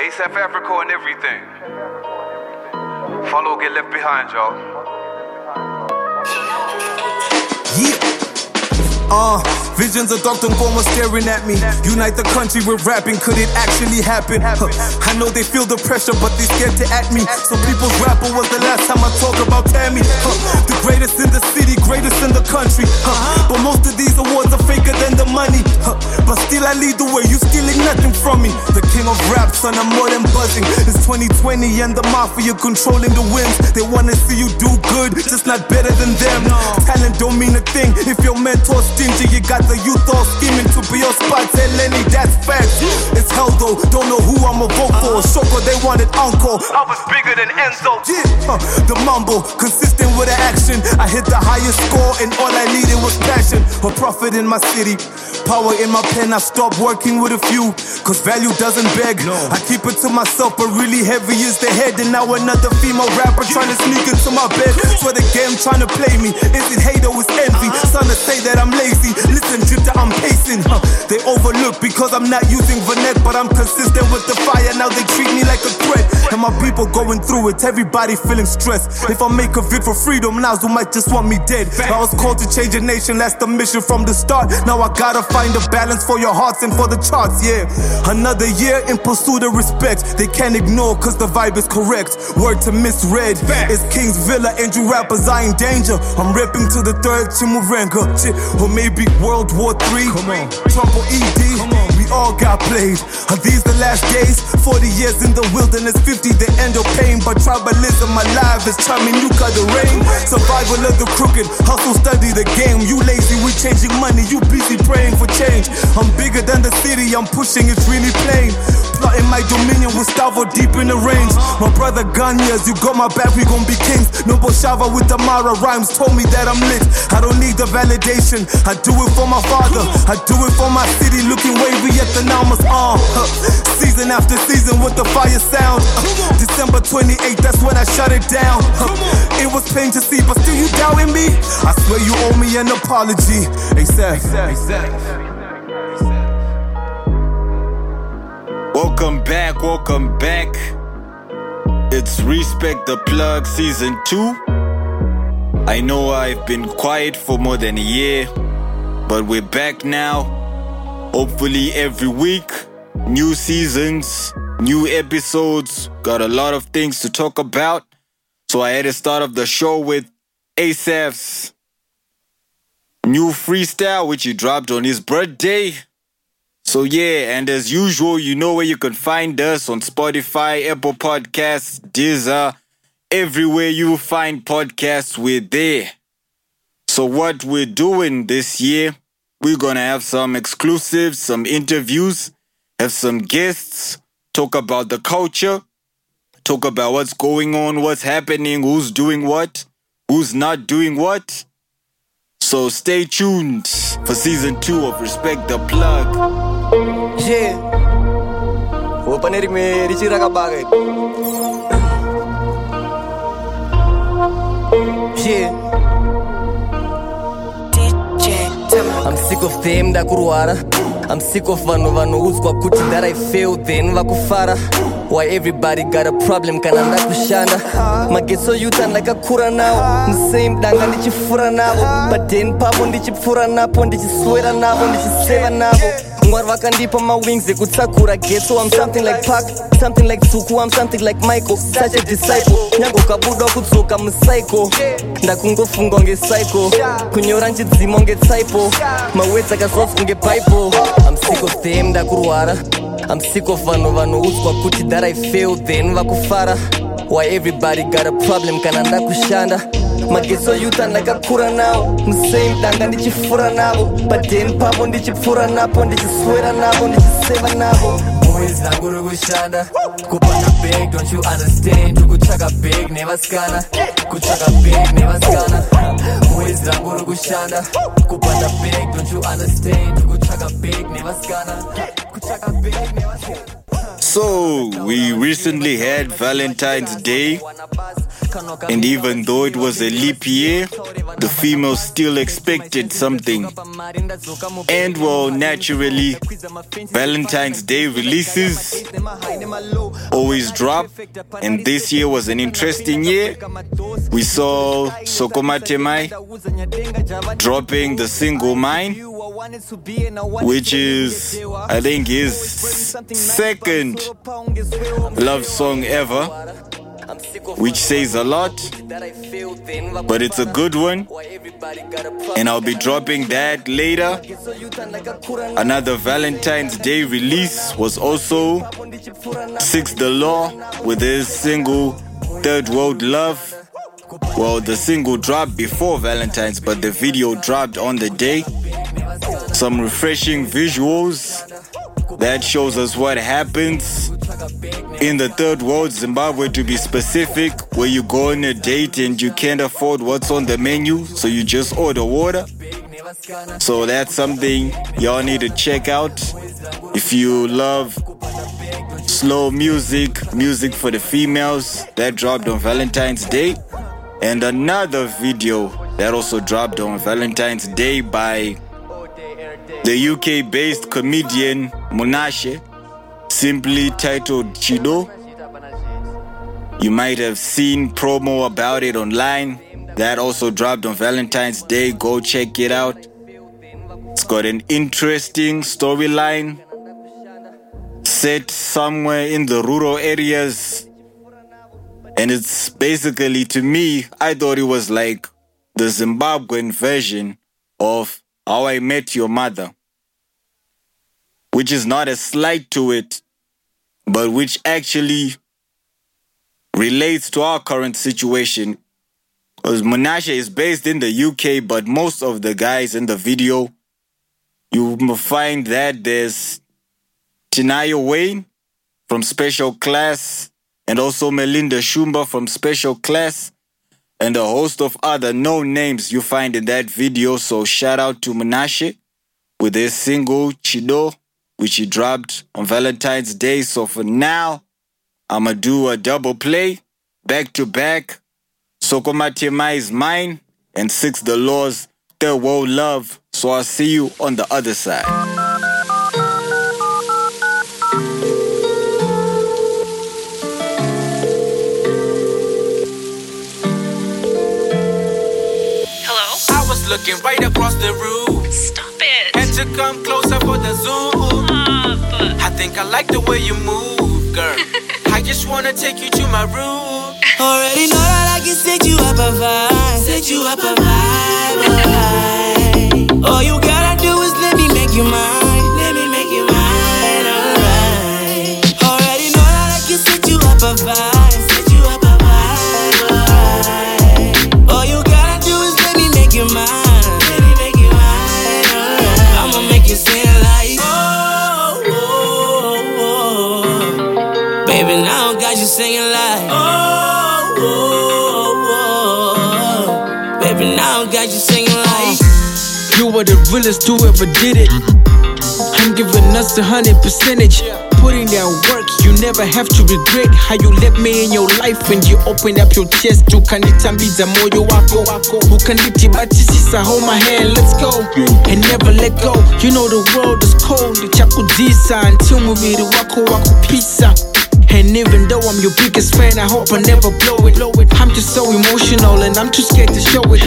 ASAP Africa and everything. Follow, get left behind, y'all. Yeah. Visions of Dr. Ngoma staring at me. Unite the country with rapping, could it actually happen? I know they feel the pressure, but they scared to act me. So people's rapper was the last time I talked about Tammy. The greatest in the city, greatest in the country. But most of these awards are faker than the money. But still I lead the way, you stealing nothing from me. The king of rap, son, I'm more than buzzing. It's 2020 and the mafia controlling the winds. They wanna see you do good, just not better than them. Talent don't mean a thing if your mentor's stingy. You got the youth all scheming to be your spots at Lenny, that's facts. It's hell though, don't know who I'ma vote for. Soko, they wanted encore, I was bigger than Enzo. The mumble, consistent with the action. I hit the highest score and all I needed was passion. A profit in my city, power in my pen. I stopped working with a few, cause value doesn't beg. I keep it to myself, but really heavy is the head. And now another female rapper trying to sneak into my bed. For the game trying to play me, is it hate or is envy? Trying to say that I'm lazy, listen Jupiter, I'm pacing. They overlook because I'm not using Vanette, but I'm consistent with the fire. Now they treat me like a threat, and my people going through it. Everybody feeling stressed. If I make a vid for freedom, now Nazu might just want me dead. I was called to change a nation, that's the mission from the start. Now I gotta find a balance for your hearts and for the charts. Yeah, another year in pursuit of respect. They can't ignore cause the vibe is correct. Word to misread. It's King's Villa and you rappers are in danger. I'm ripping to the third Chimurenga, or maybe World War III, Trump or ED, we all got played. Are these the last days? 40 years in the wilderness, 50 the end of pain. But tribalism alive is charming, you cut the rain. Survival of the crooked, hustle, study the game. You lazy, we changing money, you busy praying for change. I'm bigger than the city, I'm pushing, it's really plain. Plotting my dominion with Stavo deep in the range. My brother Ganyas, you got my back, we gon' be kings. Noble Shava with the Mara rhymes told me that I'm lit. I don't need the validation, I do it for my father, I do it for my city, looking wavy at the Namas arm. Season after season with the fire sound. December 28th, that's when I shut it down. It was pain to see, but still you doubting me? I swear you owe me an apology. ASAP. Welcome back, welcome back. It's Respect the Plug Season 2. I know I've been quiet for more than a year, but we're back now. Hopefully every week, new seasons, new episodes. Got a lot of things to talk about. So I had to start off the show with ASAP's new freestyle, which he dropped on his birthday. So yeah, and as usual, you know where you can find us on Spotify, Apple Podcasts, Deezer. Everywhere you find podcasts, we're there. So what we're doing this year, we're going to have some exclusives, some interviews, have some guests, talk about the culture, talk about what's going on, what's happening, who's doing what, who's not doing what. So stay tuned for season 2 of Respect the Plug. Yeah. Yeah. I'm sick of them that kurwara. I'm sick of vanozwa kuti that I failed then vakufara. Why everybody got a problem kana nda kushanda. Magetso youth and like a kura now. Same danga ndichifura navo, but then pavo ndichipfura napo ndichiswera navo ndichiseva navo. Mwari vakandipa mawings ekutakura getso. I'm something like Pac, something like Tuku, I'm something like Michael, such a disciple. Nyango kabuda kudzoka musaiko, ndakungofungwa ngesaiko, kunyora nchidzimo ngetaipo, mawedzi akazofungwa ngebible. I'm sick of them ndakurwara. I'm sick of vanoudzwa kuti that I failed then vakufara. Why everybody got a problem kana ndakushanda. Magetso youth and like a kura now. Same danga ndichifura navo, but then pavo ndichipfura napo ndichiswera navo ndichiseva navo. Boys zangu uri kushanda, kupana big, don't you understand? Uri kutsvaga big nevasikana, kutsvaga big nevasikana. Boys zangu uri kushanda, kupana big, don't you understand? Uri kutsvaga big nevasikana, kutsvaga big nevasikana. So we recently had Valentine's Day, And even though it was a leap year, the females still expected something. And well, naturally, Valentine's Day releases always drop, and this year was an interesting year. We saw Soko Matemai dropping the single Mine, which is, I think, his second love song ever, which says a lot, but it's a good one, and I'll be dropping that later. Another Valentine's Day release was also Six the Law with his single Third World Love. Well, the single dropped before Valentine's, but the video dropped on the day. Some refreshing visuals that shows us what happens in the third world, Zimbabwe to be specific, where you go on a date and you can't afford what's on the menu, so you just order water. So that's something y'all need to check out if you love slow music, music for the females. That dropped on Valentine's Day. And another video that also dropped on Valentine's Day by the UK-based comedian Munashe, simply titled Chido. You might have seen promo about it online. That also dropped on Valentine's Day. Go check it out. It's got an interesting storyline set somewhere in the rural areas. And it's basically, to me, I thought it was like the Zimbabwean version of How I Met Your Mother, which is not a slight to it, but which actually relates to our current situation. Because Munashe is based in the UK, but most of the guys in the video, you will find that there's Tinaya Wayne from Special Class, and also Melinda Shumba from Special Class, and a host of other known names you find in that video. So shout out to Munashe with his single Chido, which he dropped on Valentine's Day. So for now, I'ma do a double play, back to back. Soko Matemai's Mine and Six the Law's Third World Love. So I'll see you on the other side. Looking right across the room. Stop it. Had to come closer for the zoom. I think I like the way you move, girl. I just wanna take you to my room. Already know that I can set you up a vibe. Set you up a vibe. All you gotta do is let me make you mine. Let me make you mine, alright. Already know that I can set you up a vibe. Set you up a vibe. All you gotta do is let me make you mine. Singing like, oh, oh, oh, oh, baby, now I got you singing like, you were the realest who ever did it. I'm giving us 100%. Putting down work, you never have to regret how you let me in your life when you open up your chest. Ukanitambiza moyo wako, ukanichibatisisa, hold my hand, let's go, and never let go. You know the world is cold, ndichakudisa until muviri wako wakupisa. And even though I'm your biggest fan, I hope I never blow it. I'm just so emotional and I'm too scared to show it.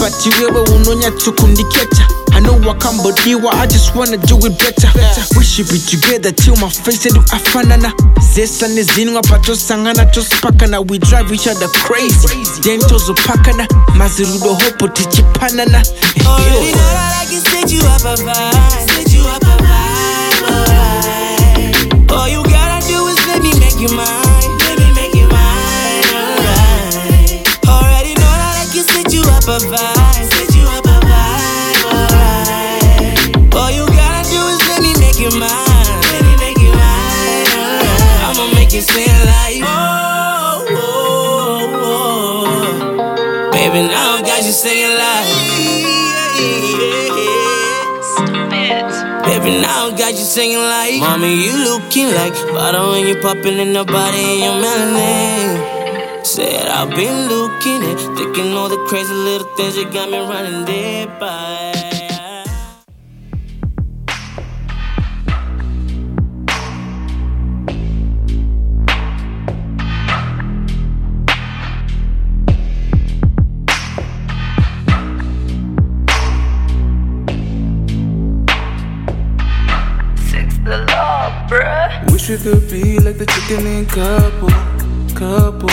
But you ever unonya tukundiketa. I know I can't believe I just wanna do it better. We should be together till my face and afanana. Zesa nezinu apato sangana tospakana. We drive each other crazy. Dentozo pakana. Mazirudo hopo tichipanana. Already know that I can set you up a vibe. Set you up a vibe, alright. All you gotta do is let me make you mine, let me make you mine, alright. Already know that I can set you up a vibe, set you up a vibe, alright. All you gotta do is let me make you mine, let me make you mine, alright. I'ma make you sing like, oh, oh, oh, oh. Baby, now I got you singing like, stop it. Baby, now I got you singing like, mommy, you looking like bottle when you popping in the body and your melanin. Said I've been looking and thinking all the crazy little things you got me running dead by. Wish we could be like the chicken and couple,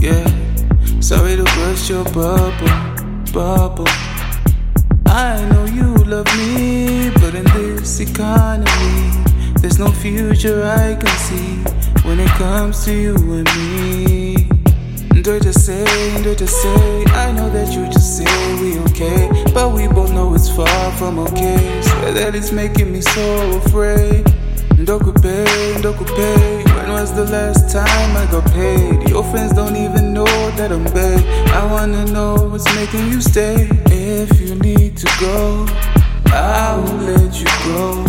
yeah. Sorry to burst your bubble. I know you love me, but in this economy, there's no future I can see when it comes to you and me. Do I just say, I know that you just say we okay, but we both know it's far from okay. Swear that it's making me so afraid. Don't go pay. When was the last time I got paid? Your friends don't even know that I'm paid. I wanna know what's making you stay. If you need to go, I will let you go.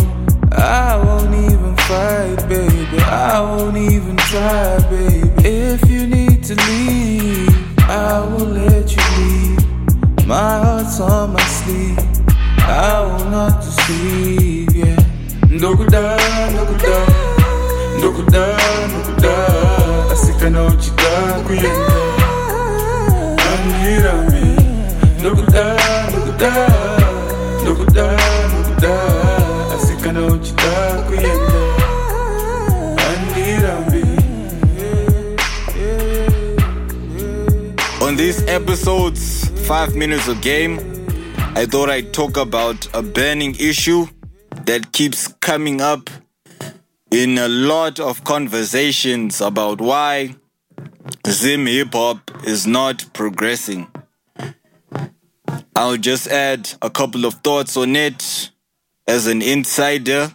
I won't even fight, baby. I won't even try, baby. If you need to leave, I will let you leave. My heart's on my sleeve. I will not deceive, yeah. No good, I think I know what you done, no good, I think I know what you done. On these episodes, 5 minutes of game, I thought I'd talk about a burning issue that keeps coming up in a lot of conversations about why Zim hip hop is not progressing. I'll just add a couple of thoughts on it as an insider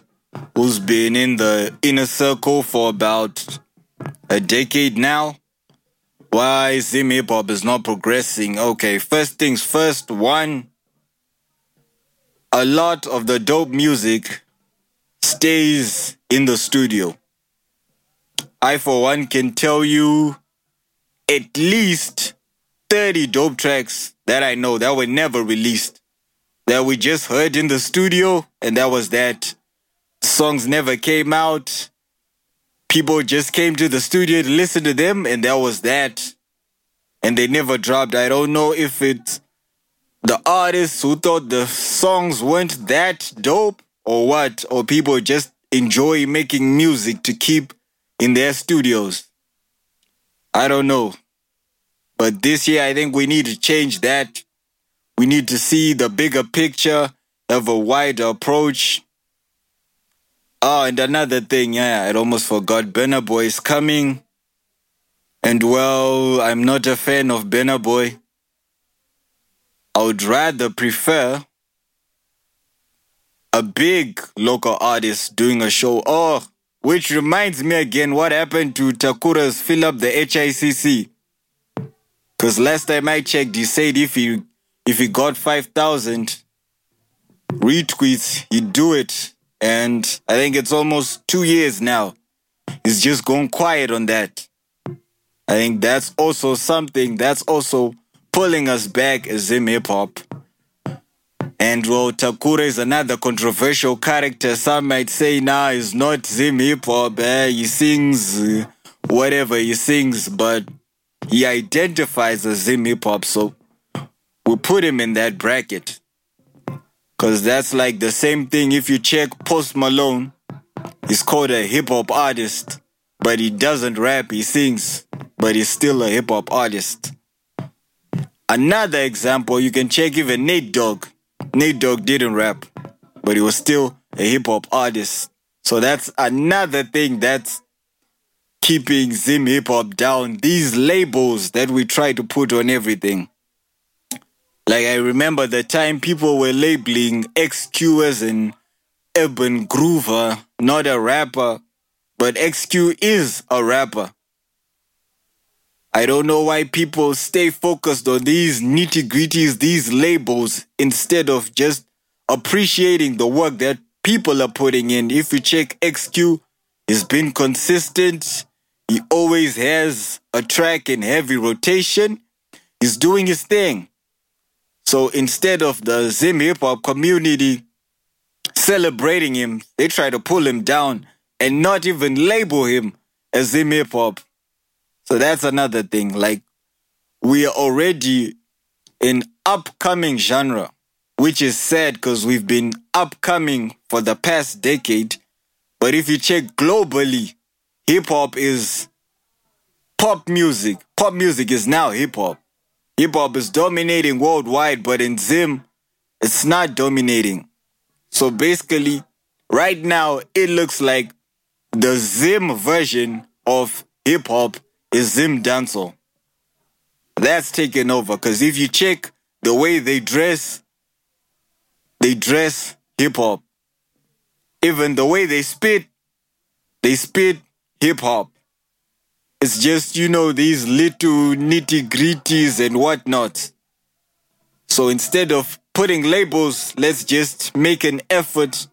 who's been in the inner circle for about a decade now. Why Zim hip hop is not progressing? Okay, first things first, one. A lot of the dope music stays in the studio. I, for one, can tell you at least 30 dope tracks that I know that were never released, that we just heard in the studio, and that was that. Songs never came out. People just came to the studio to listen to them, and that was that. And they never dropped. I don't know if it's the artists who thought the songs weren't that dope or what, or people just enjoy making music to keep in their studios. I don't know. But this year, I think we need to change that. We need to see the bigger picture, have a wider approach. Oh, and another thing, I'd almost forgot, Burna Boy is coming. And well, I'm not a fan of Burna Boy. I would rather prefer a big local artist doing a show. Oh, which reminds me again what happened to Takura's fill up the HICC. Because last time I checked, he said if he got 5,000 retweets, he'd do it. And I think it's almost 2 years now. He's just gone quiet on that. I think that's also something that's also pulling us back as Zim Hip Hop. And well, Takura is another controversial character. Some might say, he's not Zim Hip Hop. He sings whatever he sings, but he identifies as Zim Hip Hop. So we put him in that bracket. Because that's like the same thing if you check Post Malone. He's called a hip hop artist, but he doesn't rap, he sings, but he's still a hip hop artist. Another example, you can check even Nate Dogg. Nate Dogg didn't rap, but he was still a hip-hop artist. So that's another thing that's keeping Zim hip-hop down. These labels that we try to put on everything. Like I remember the time people were labeling XQ as an urban groover, not a rapper. But XQ is a rapper. I don't know why people stay focused on these nitty-gritties, these labels, instead of just appreciating the work that people are putting in. If you check XQ, he's been consistent. He always has a track in heavy rotation. He's doing his thing. So instead of the Zim hip-hop community celebrating him, they try to pull him down and not even label him as Zim hip-hop. So that's another thing. Like, we are already in upcoming genre, which is sad because we've been upcoming for the past decade. But if you check globally, hip-hop is pop music. Pop music is now hip-hop. Hip-hop is dominating worldwide, but in Zim, it's not dominating. So basically, right now, it looks like the Zim version of hip-hop is Zim dancehall. That's taken over, because if you check the way they dress hip-hop. Even the way they spit hip-hop. It's just, you know, these little nitty-gritties and whatnot. So instead of putting labels, let's just make an effort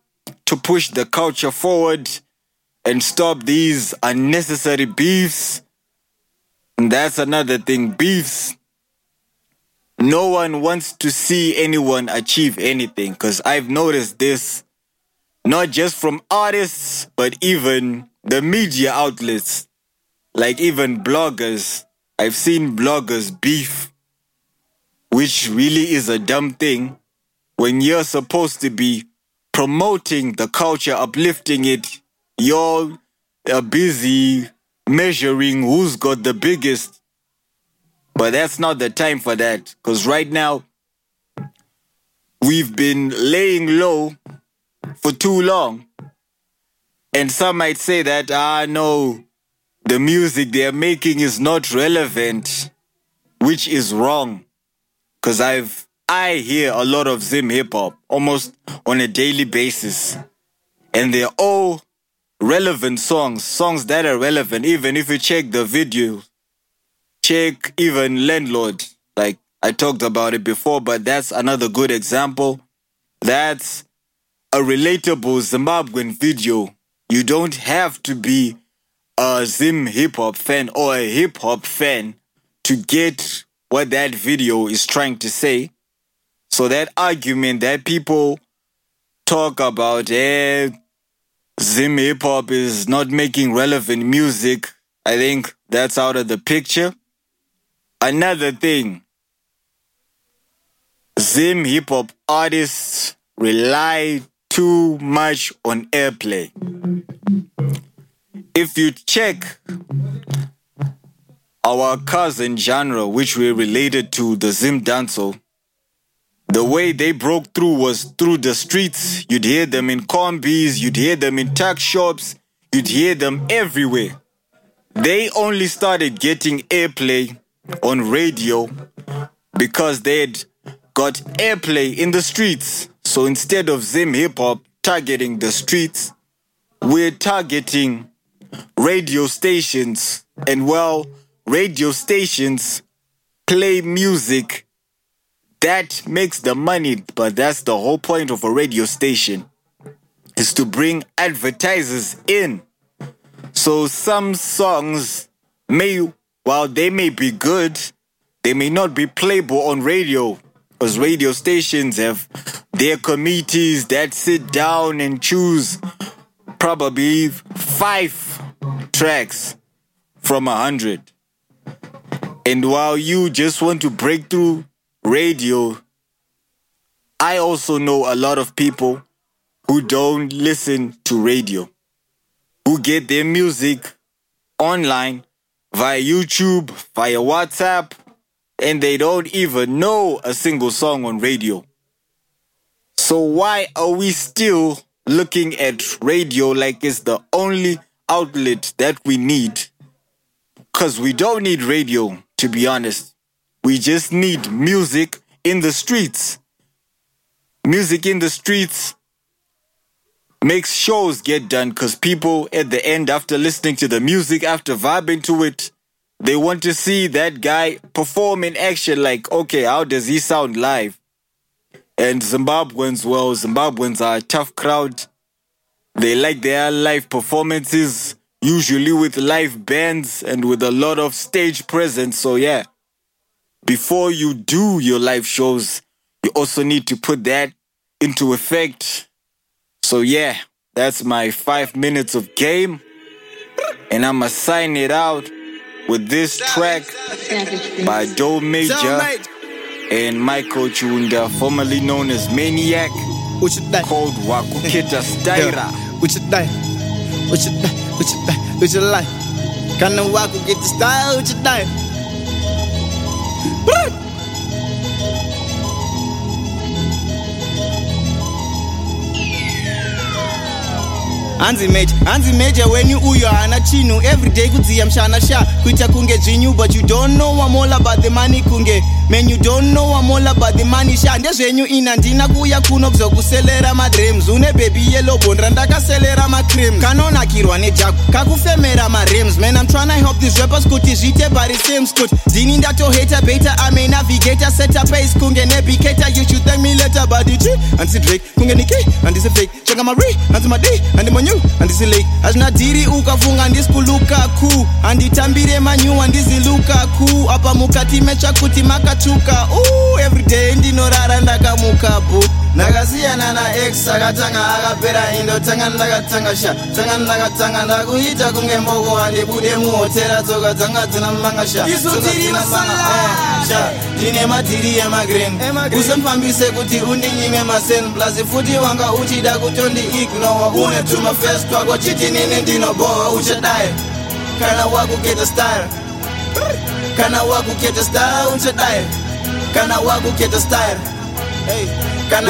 to push the culture forward and stop these unnecessary beefs. And that's another thing, beefs. No one wants to see anyone achieve anything, because I've noticed this not just from artists, but even the media outlets. Like even bloggers, I've seen bloggers beef, which really is a dumb thing when you're supposed to be promoting the culture, uplifting it. You're busy measuring who's got the biggest. But that's not the time for that, because right now we've been laying low for too long. And some might say that, no, the music they are making is not relevant, which is wrong. Because I hear a lot of Zim hip-hop almost on a daily basis. And they're all relevant songs, songs that are relevant. Even if you check the video, check even Landlord. Like, I talked about it before, but that's another good example. That's a relatable Zimbabwean video. You don't have to be a Zim hip-hop fan or a hip-hop fan to get what that video is trying to say. So that argument that people talk about, Zim hip-hop is not making relevant music, I think that's out of the picture. Another thing, Zim hip-hop artists rely too much on airplay. If you check our cousin genre, which we related to the Zim dancehall, the way they broke through was through the streets. You'd hear them in combis, you'd hear them in tuck shops, you'd hear them everywhere. They only started getting airplay on radio because they'd got airplay in the streets. So instead of Zim hip-hop targeting the streets, we're targeting radio stations, and well, radio stations play music that makes the money, but that's the whole point of a radio station, is to bring advertisers in. So some songs while they may be good, they may not be playable on radio, because radio stations have their committees that sit down and choose probably 5 tracks from 100. And while you just want to break through radio, I also know a lot of people who don't listen to radio, who get their music online via YouTube, via WhatsApp, and they don't even know a single song on radio. So why are we still looking at radio like it's the only outlet that we need? Because we don't need radio, to be honest. We just need music in the streets. Music in the streets makes shows get done, because people at the end, after listening to the music, after vibing to it, they want to see that guy perform in action. Like, okay, how does he sound live? And Zimbabweans are a tough crowd. They like their live performances. usually with live bands and with a lot of stage presence. So yeah, before you do your live shows, you also need to put that into effect. So yeah, that's my 5 minutes of game, and I'ma sign it out with this track by Doe Major and Michael Chunda, formerly known as Maniac, called Wakuketa Staira. What you like? Can I walk and get the style? What you like? Anzi major, when you uyo ana chino, every day good see I'm shana sha. Kuita kunge jinyu, but you don't know I'm all about the money kunge. Man, you don't know I'm all about the money sha. Nde zvenyu inandina kuya kunobzo kuselera ma dreams. Une baby yellow bone randa kaselera ma cream. Kanona kirwa ne jack, kakufemera ma rims. Man, I'm tryna help these rappers kuti zite bari same scoot. Dini ndato hater beta, I'm a navigator. Set up pace kunge navigator. You should thank me later, buddy. Anzi Drake, kunge niki, and this is fake. Chaka ma re, anzi ma day, and the and this is lake azvinadhiri ukafunga ndisikurukaku handitambire manyu handizilukaku apa mukati mechakuti makatsvuka everyday ndinorara ndakamukapu nakasiyana naex akatanga akapera indotanga ndakatanga sha tanga ndakatanga ndakuita kunge mboko handibude muhotera tsoka dzanga dzina mumangasha ndine madhiri emagreen usempambise kuti undinyime masen plus futi wanga uchida kutondiignowa unetuma first talk what you didn't in Dino Boy, which a die. Can I walk get the style? Can I walk get the style? Which a die? Can I walk get the style? Hey. I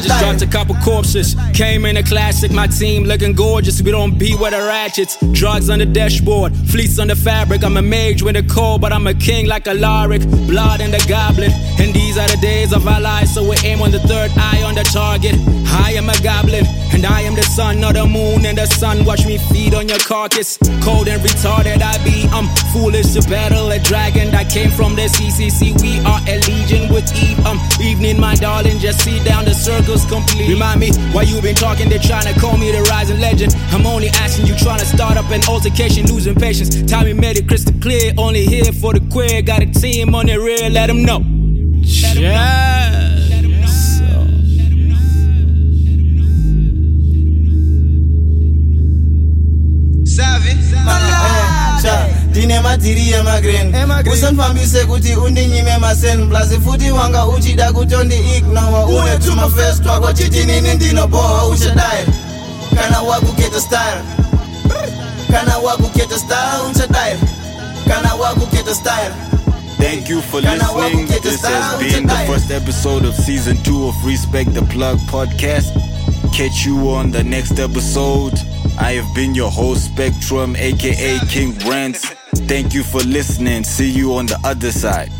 just dropped a couple corpses, came in a classic. My team looking gorgeous, we don't beat with the ratchets. Drugs on the dashboard, fleece on the fabric. I'm a mage with a cold, but I'm a king like a Alaric. Blood in the goblet, and these are the days of our lives. So we aim on the third eye on the target. I am a goblin, and I am the sun, not the moon and the sun. Watch me feed on your carcass. Cold and retarded I be, I'm foolish to battle a dragon. I came from the CCC, we are a legion with Eve. Evening my darling, just see down the circles complete. Remind me why you been talking, they tryna call me the rising legend. I'm only asking you tryna start up an altercation, losing patience. Timing made it crystal clear, only here for the queer. Got a team on the rear, let them know. Savvy. Dine matiri emagreen usanfambise kuti undinyime masen plus futi wanga uchida kutondi ignowa unetuma first wako chitinini ndinoboha uchadai kana wakuketa style kana wakuketa style uchadai kana wakuketa style. Thank you for listening. This has been the first episode of season 2 of Respect the Plug podcast. Catch you on the next episode. I have been your host Spectrum, aka King Brands. Thank you for listening. See you on the other side.